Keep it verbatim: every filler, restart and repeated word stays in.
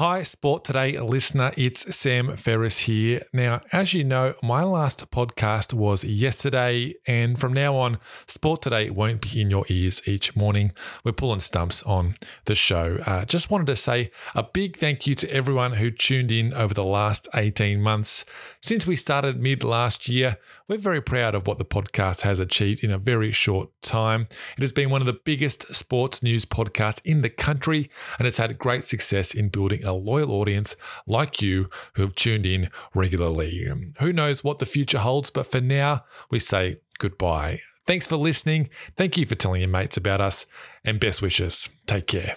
Hi, Sport Today listener, it's Sam Ferris here. Now, as you know, my last podcast was yesterday, and from now on, Sport Today won't be in your ears each morning. We're pulling stumps on the show. Uh, just wanted to say a big thank you to everyone who tuned in over the last eighteen months. Since we started mid last year, we're very proud of what the podcast has achieved in a very short time. It has been one of the biggest sports news podcasts in the country, and it's had great success in building a loyal audience like you who have tuned in regularly. Who knows what the future holds, but for now, we say goodbye. Thanks for listening. Thank you for telling your mates about us, and best wishes. Take care.